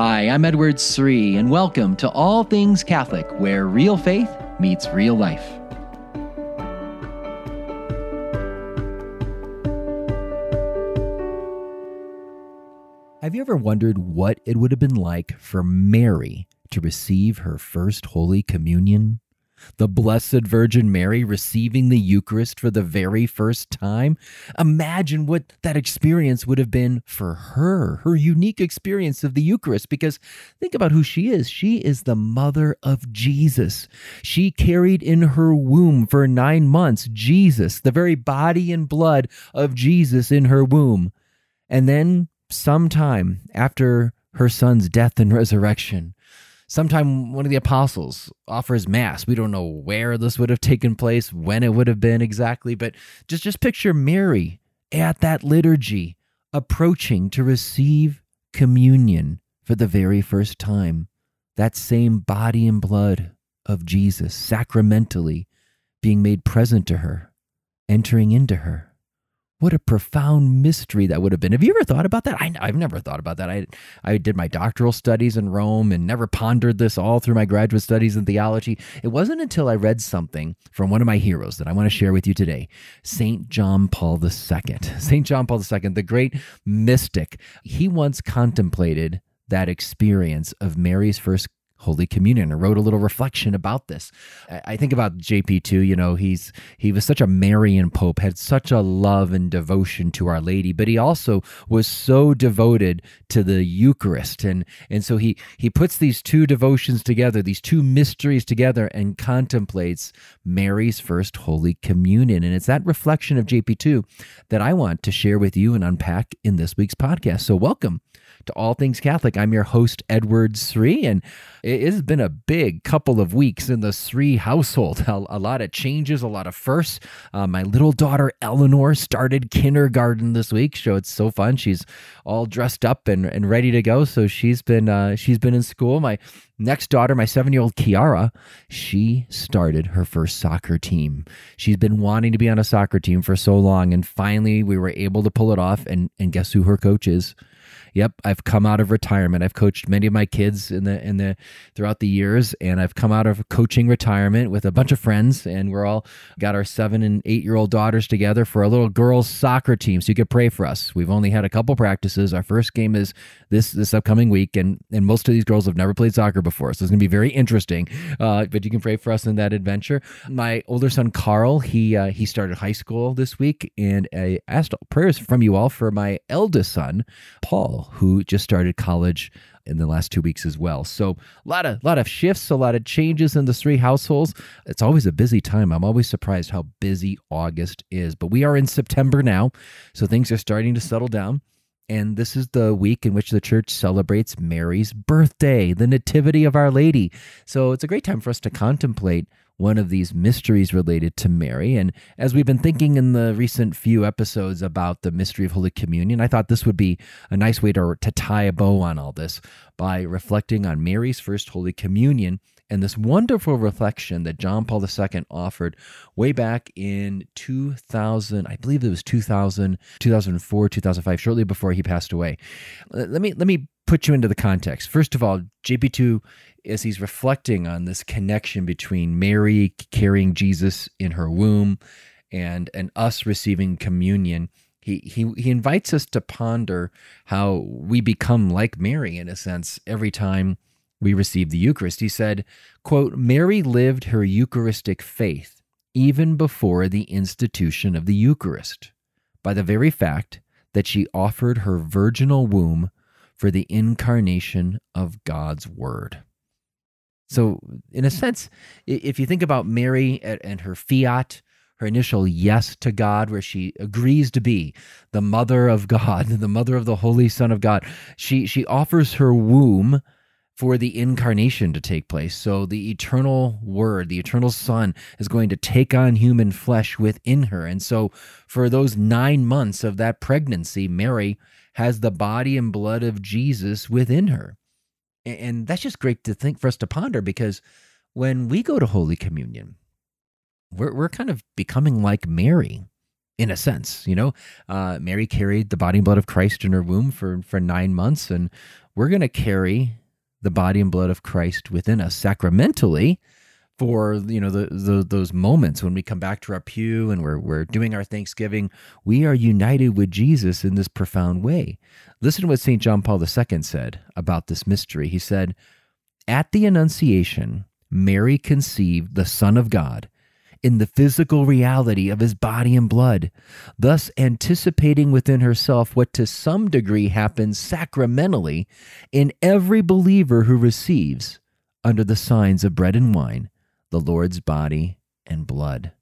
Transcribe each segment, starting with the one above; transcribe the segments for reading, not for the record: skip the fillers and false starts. Hi, I'm Edward Sri, and welcome to All Things Catholic, where real faith meets real life. Have you ever wondered what it would have been like for Mary to receive her first Holy Communion? The Blessed Virgin Mary receiving the Eucharist for the very first time? Imagine what that experience would have been for her, her unique experience of the Eucharist, because think about who she is. She is the mother of Jesus. She carried in her womb for 9 months Jesus, the very body and blood of Jesus in her womb. And then sometime after her son's death and resurrection, sometime one of the apostles offers Mass. We don't know where this would have taken place, when it would have been exactly, but just picture Mary at that liturgy approaching to receive communion for the very first time. That same body and blood of Jesus sacramentally being made present to her, entering into her. What a profound mystery that would have been. Have you ever thought about that? I've never thought about that. I did my doctoral studies in Rome and never pondered this all through my graduate studies in theology. It wasn't until I read something from one of my heroes that I want to share with you today, St. John Paul II. St. John Paul II, the great mystic, he once contemplated that experience of Mary's first Holy Communion. I wrote a little reflection about this. I think about JP2, you know, he was such a Marian Pope, had such a love and devotion to Our Lady, but he also was so devoted to the Eucharist. And so he puts these two devotions together, these two mysteries together, and contemplates Mary's first Holy Communion. And it's that reflection of JP2 that I want to share with you and unpack in this week's podcast. So welcome to All Things Catholic. I'm your host, Edward Sri, and it has been a big couple of weeks in the Sri household. A lot of changes, a lot of firsts. My little daughter, Eleanor, started kindergarten this week, so it's so fun. She's all dressed up and ready to go, so she's been in school. My next daughter, my 7-year-old Kiara, she started her first soccer team. She's been wanting to be on a soccer team for so long, and finally we were able to pull it off, and guess who her coach is? Yep, I've come out of retirement. I've coached many of my kids in the throughout the years, and I've come out of coaching retirement with a bunch of friends, and we're all got our 7 and 8-year-old daughters together for a little girls' soccer team. So you could pray for us. We've only had a couple practices. Our first game is this upcoming week, and most of these girls have never played soccer before, so it's going to be very interesting. But you can pray for us in that adventure. My older son Carl, he started high school this week, and I asked prayers from you all for my eldest son Paul, who just started college in the last 2 weeks as well. So a lot of shifts, a lot of changes in the Sri households. It's always a busy time. I'm always surprised how busy August is. But we are in September now, so things are starting to settle down. And this is the week in which the church celebrates Mary's birthday, the Nativity of Our Lady. So it's a great time for us to contemplate one of these mysteries related to Mary. And as we've been thinking in the recent few episodes about the mystery of Holy Communion, I thought this would be a nice way to tie a bow on all this by reflecting on Mary's first Holy Communion and this wonderful reflection that John Paul II offered way back in 2000, I believe it was 2000, 2004, 2005, shortly before he passed away. Let me put you into the context. First of all, JP2, as he's reflecting on this connection between Mary carrying Jesus in her womb and us receiving communion, he invites us to ponder how we become like Mary, in a sense, every time we receive the Eucharist. He said, quote, "Mary lived her Eucharistic faith even before the institution of the Eucharist, by the very fact that she offered her virginal womb for the incarnation of God's Word." So, in a sense, if you think about Mary and her fiat, her initial yes to God, where she agrees to be the mother of God, the mother of the Holy Son of God, she offers her womb for the incarnation to take place. So the eternal Word, the eternal Son, is going to take on human flesh within her. And so for those 9 months of that pregnancy, Mary has the body and blood of Jesus within her. And that's just great to think, for us to ponder, because when we go to Holy Communion, we're kind of becoming like Mary, in a sense. You know, Mary carried the body and blood of Christ in her womb for 9 months, and we're going to carry the body and blood of Christ within us sacramentally for, you know, those moments when we come back to our pew and we're doing our Thanksgiving. We are united with Jesus in this profound way. Listen to what St. John Paul II said about this mystery. He said, "At the Annunciation, Mary conceived the Son of God in the physical reality of his body and blood, thus anticipating within herself what to some degree happens sacramentally in every believer who receives, under the signs of bread and wine, the Lord's body and blood."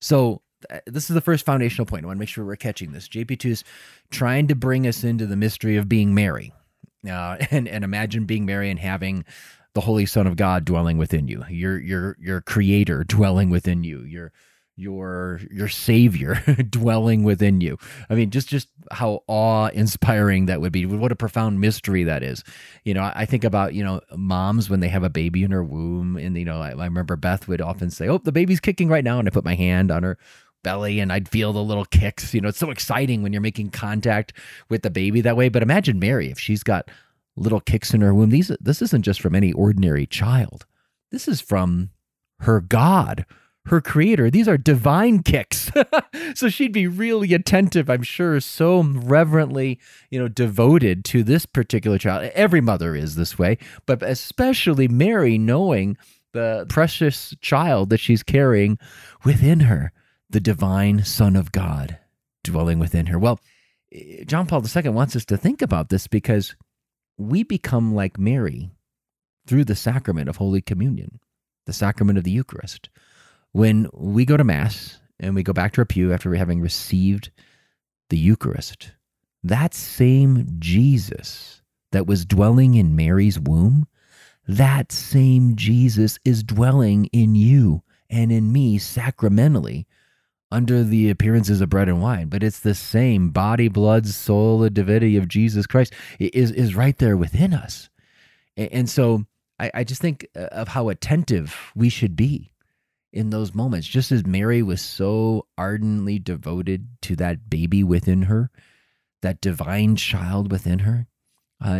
So this is the first foundational point. I want to make sure we're catching this. JP2 is trying to bring us into the mystery of being Mary. And imagine being Mary and having the Holy Son of God dwelling within you, your Creator dwelling within you, your Savior dwelling within you. I mean, just how awe-inspiring that would be. What a profound mystery that is. You know, I think about, you know, moms when they have a baby in her womb, and, you know, I remember Beth would often say, "Oh, the baby's kicking right now," and I put my hand on her belly and I'd feel the little kicks. You know, it's so exciting when you're making contact with the baby that way. But imagine Mary, if she's got little kicks in her womb. This isn't just from any ordinary child. This is from her God, her Creator. These are divine kicks. So she'd be really attentive, I'm sure, so reverently, you know, devoted to this particular child. Every mother is this way, but especially Mary, knowing the precious child that she's carrying within her, the divine Son of God dwelling within her. Well, John Paul II wants us to think about this, because we become like Mary through the sacrament of Holy Communion, the sacrament of the Eucharist. When we go to Mass and we go back to our pew after having received the Eucharist, that same Jesus that was dwelling in Mary's womb, that same Jesus is dwelling in you and in me sacramentally under the appearances of bread and wine. But it's the same body, blood, soul, and divinity of Jesus Christ is right there within us. And so I just think of how attentive we should be in those moments. Just as Mary was so ardently devoted to that baby within her, that divine child within her,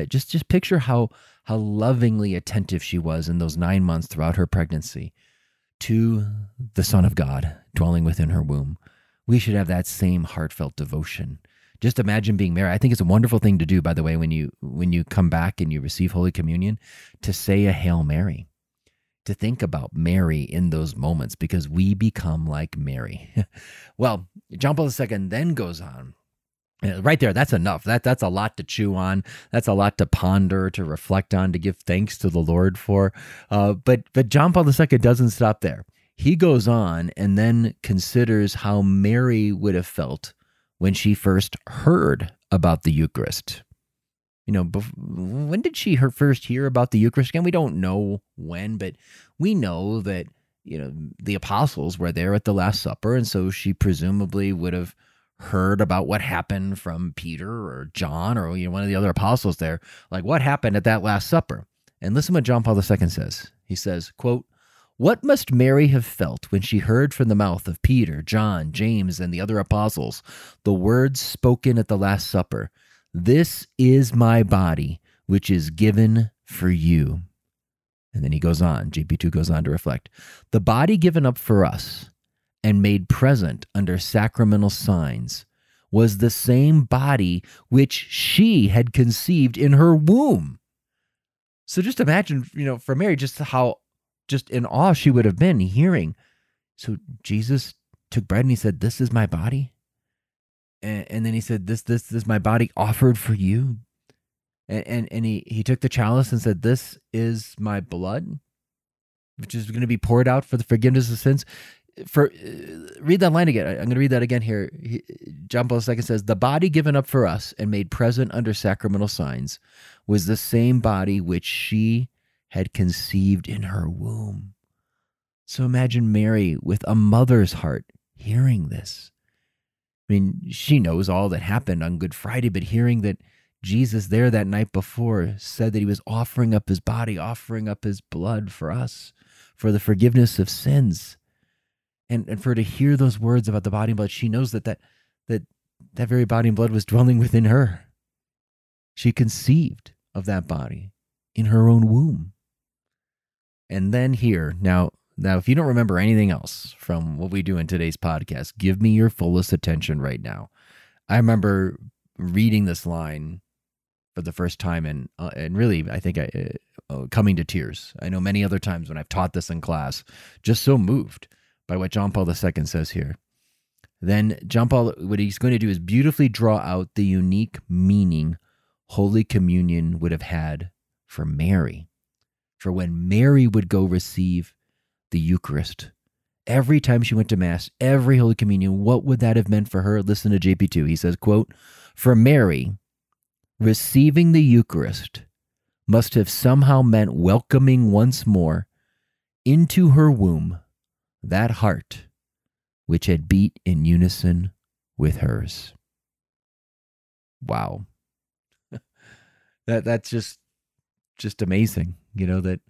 just picture how lovingly attentive she was in those 9 months throughout her pregnancy to the Son of God dwelling within her womb. We should have that same heartfelt devotion. Just imagine being Mary. I think it's a wonderful thing to do, by the way, when you come back and you receive Holy Communion, to say a Hail Mary, to think about Mary in those moments, because we become like Mary. Well, John Paul II then goes on. Right there, that's enough. That's a lot to chew on. That's a lot to ponder, to reflect on, to give thanks to the Lord for. But John Paul II doesn't stop there. He goes on and then considers how Mary would have felt when she first heard about the Eucharist. You know, when did she first hear about the Eucharist? Again, we don't know when, but we know that, you know, the apostles were there at the Last Supper, and so she presumably would have heard about what happened from Peter or John or, you know, one of the other apostles there, like what happened at that Last Supper. And listen to what John Paul II says. He says, quote, "What must Mary have felt when she heard from the mouth of Peter, John, James, and the other apostles the words spoken at the Last Supper, 'This is my body, which is given for you.'" And then he goes on, JP2 goes on to reflect, "The body given up for us and made present under sacramental signs was the same body which she had conceived in her womb." So just imagine, you know, for Mary, just how just in awe she would have been hearing. So Jesus took bread and he said, "This is my body." And then he said, this is my body offered for you. And he took the chalice and said, "This is my blood, which is going to be poured out for the forgiveness of sins." Read that line again. I'm going to read that again here. John Paul II says, "The body given up for us and made present under sacramental signs was the same body which she had conceived in her womb." So imagine Mary with a mother's heart hearing this. I mean, she knows all that happened on Good Friday, but hearing that Jesus there that night before said that he was offering up his body, offering up his blood for us, for the forgiveness of sins. And for her to hear those words about the body and blood, she knows that very body and blood was dwelling within her. She conceived of that body in her own womb. And then here, now if you don't remember anything else from what we do in today's podcast, give me your fullest attention right now. I remember reading this line for the first time and really, I think coming to tears. I know many other times when I've taught this in class, just so moved by what John Paul II says here. Then John Paul, what he's going to do is beautifully draw out the unique meaning Holy Communion would have had for Mary, for when Mary would go receive the Eucharist. Every time she went to Mass, every Holy Communion, what would that have meant for her? Listen to JP2. He says, quote, "For Mary, receiving the Eucharist must have somehow meant welcoming once more into her womb that heart which had beat in unison with hers." Wow. That's just amazing, that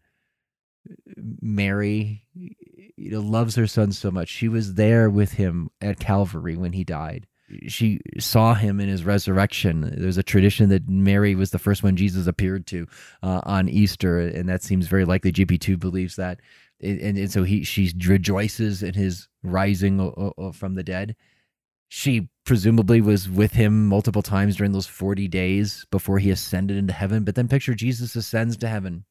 Mary, loves her son so much. She was there with him at Calvary when he died. She saw him in his resurrection. There's a tradition that Mary was the first one Jesus appeared to on Easter, and that seems very likely. GP2 believes that. And so she rejoices in his rising from the dead. She presumably was with him multiple times during those 40 days before he ascended into heaven. But then picture Jesus ascends to heaven.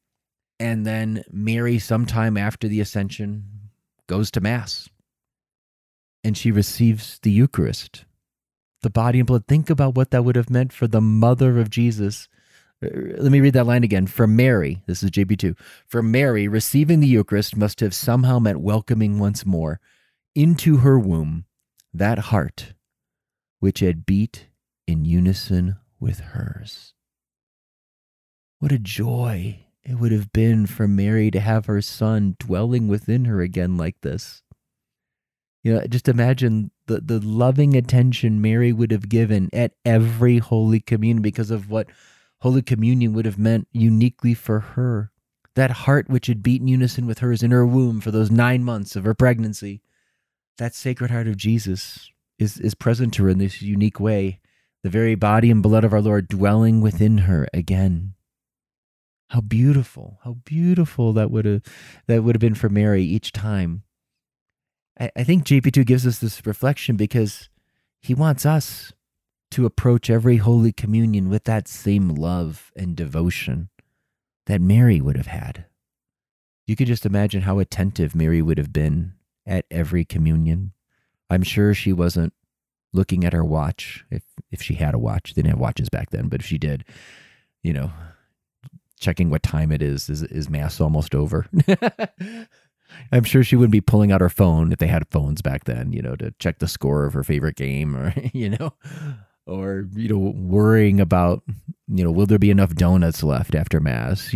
And then Mary, sometime after the ascension, goes to Mass. And she receives the Eucharist, the body and blood. Think about what that would have meant for the mother of Jesus. Let me read that line again. For Mary, this is JP2, for Mary, receiving the Eucharist must have somehow meant welcoming once more into her womb that heart which had beat in unison with hers. What a joy it would have been for Mary to have her son dwelling within her again like this. Just imagine the loving attention Mary would have given at every Holy Communion because of what Holy Communion would have meant uniquely for her. That heart which had beat in unison with hers in her womb for those 9 months of her pregnancy. That Sacred Heart of Jesus is present to her in this unique way. The very body and blood of our Lord dwelling within her again. How beautiful that would have been for Mary each time. I think JP2 gives us this reflection because he wants us to approach every Holy Communion with that same love and devotion that Mary would have had. You could just imagine how attentive Mary would have been at every communion. I'm sure she wasn't looking at her watch, if she had a watch. They didn't have watches back then, but if she did, checking what time it is Mass almost over? I'm sure she wouldn't be pulling out her phone if they had phones back then, to check the score of her favorite game or worrying about, will there be enough donuts left after Mass?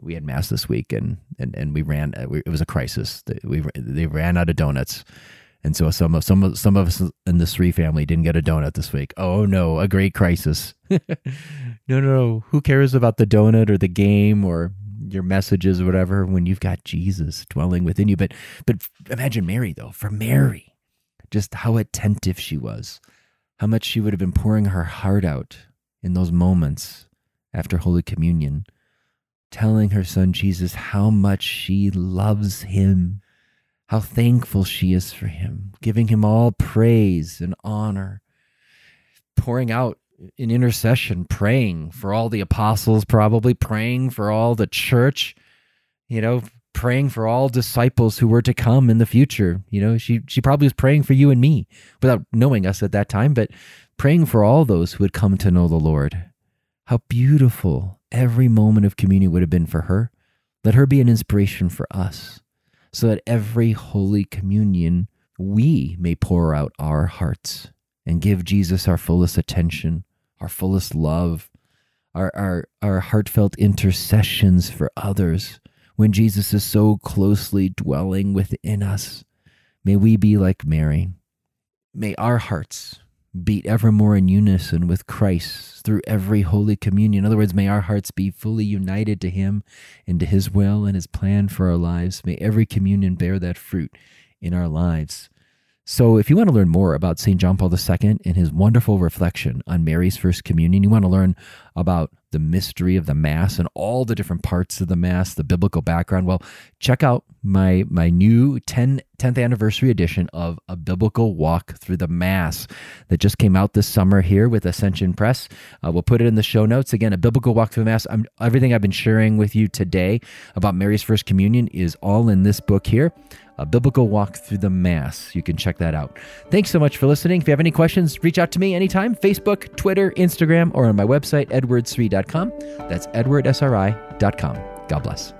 We had Mass this week and it was a crisis. They ran out of donuts. And so some of us in the Sri family didn't get a donut this week. Oh no, a great crisis. No. Who cares about the donut or the game or your messages or whatever when you've got Jesus dwelling within you? But imagine Mary though, for Mary, just how attentive she was, how much she would have been pouring her heart out in those moments after Holy Communion, telling her son Jesus how much she loves him. How thankful she is for him, giving him all praise and honor, pouring out in intercession, praying for all the apostles, probably praying for all the church, praying for all disciples who were to come in the future. She probably was praying for you and me without knowing us at that time, but praying for all those who would come to know the Lord. How beautiful every moment of communion would have been for her. Let her be an inspiration for us, so that every Holy Communion we may pour out our hearts and give Jesus our fullest attention, our fullest love, our heartfelt intercessions for others. When Jesus is so closely dwelling within us, may we be like Mary. May our hearts beat evermore in unison with Christ through every Holy Communion. In other words, may our hearts be fully united to him and to his will and his plan for our lives. May every communion bear that fruit in our lives. So if you want to learn more about St. John Paul II and his wonderful reflection on Mary's First Communion, you want to learn about the mystery of the Mass and all the different parts of the Mass, the biblical background, well, check out my new 10th anniversary edition of A Biblical Walk Through the Mass that just came out this summer here with Ascension Press. We'll put it in the show notes. Again, A Biblical Walk Through the Mass. Everything I've been sharing with you today about Mary's First Communion is all in this book here, A Biblical Walk Through the Mass. You can check that out. Thanks so much for listening. If you have any questions, reach out to me anytime, Facebook, Twitter, Instagram, or on my website, edwardsri.com. That's edwardsri.com. God bless.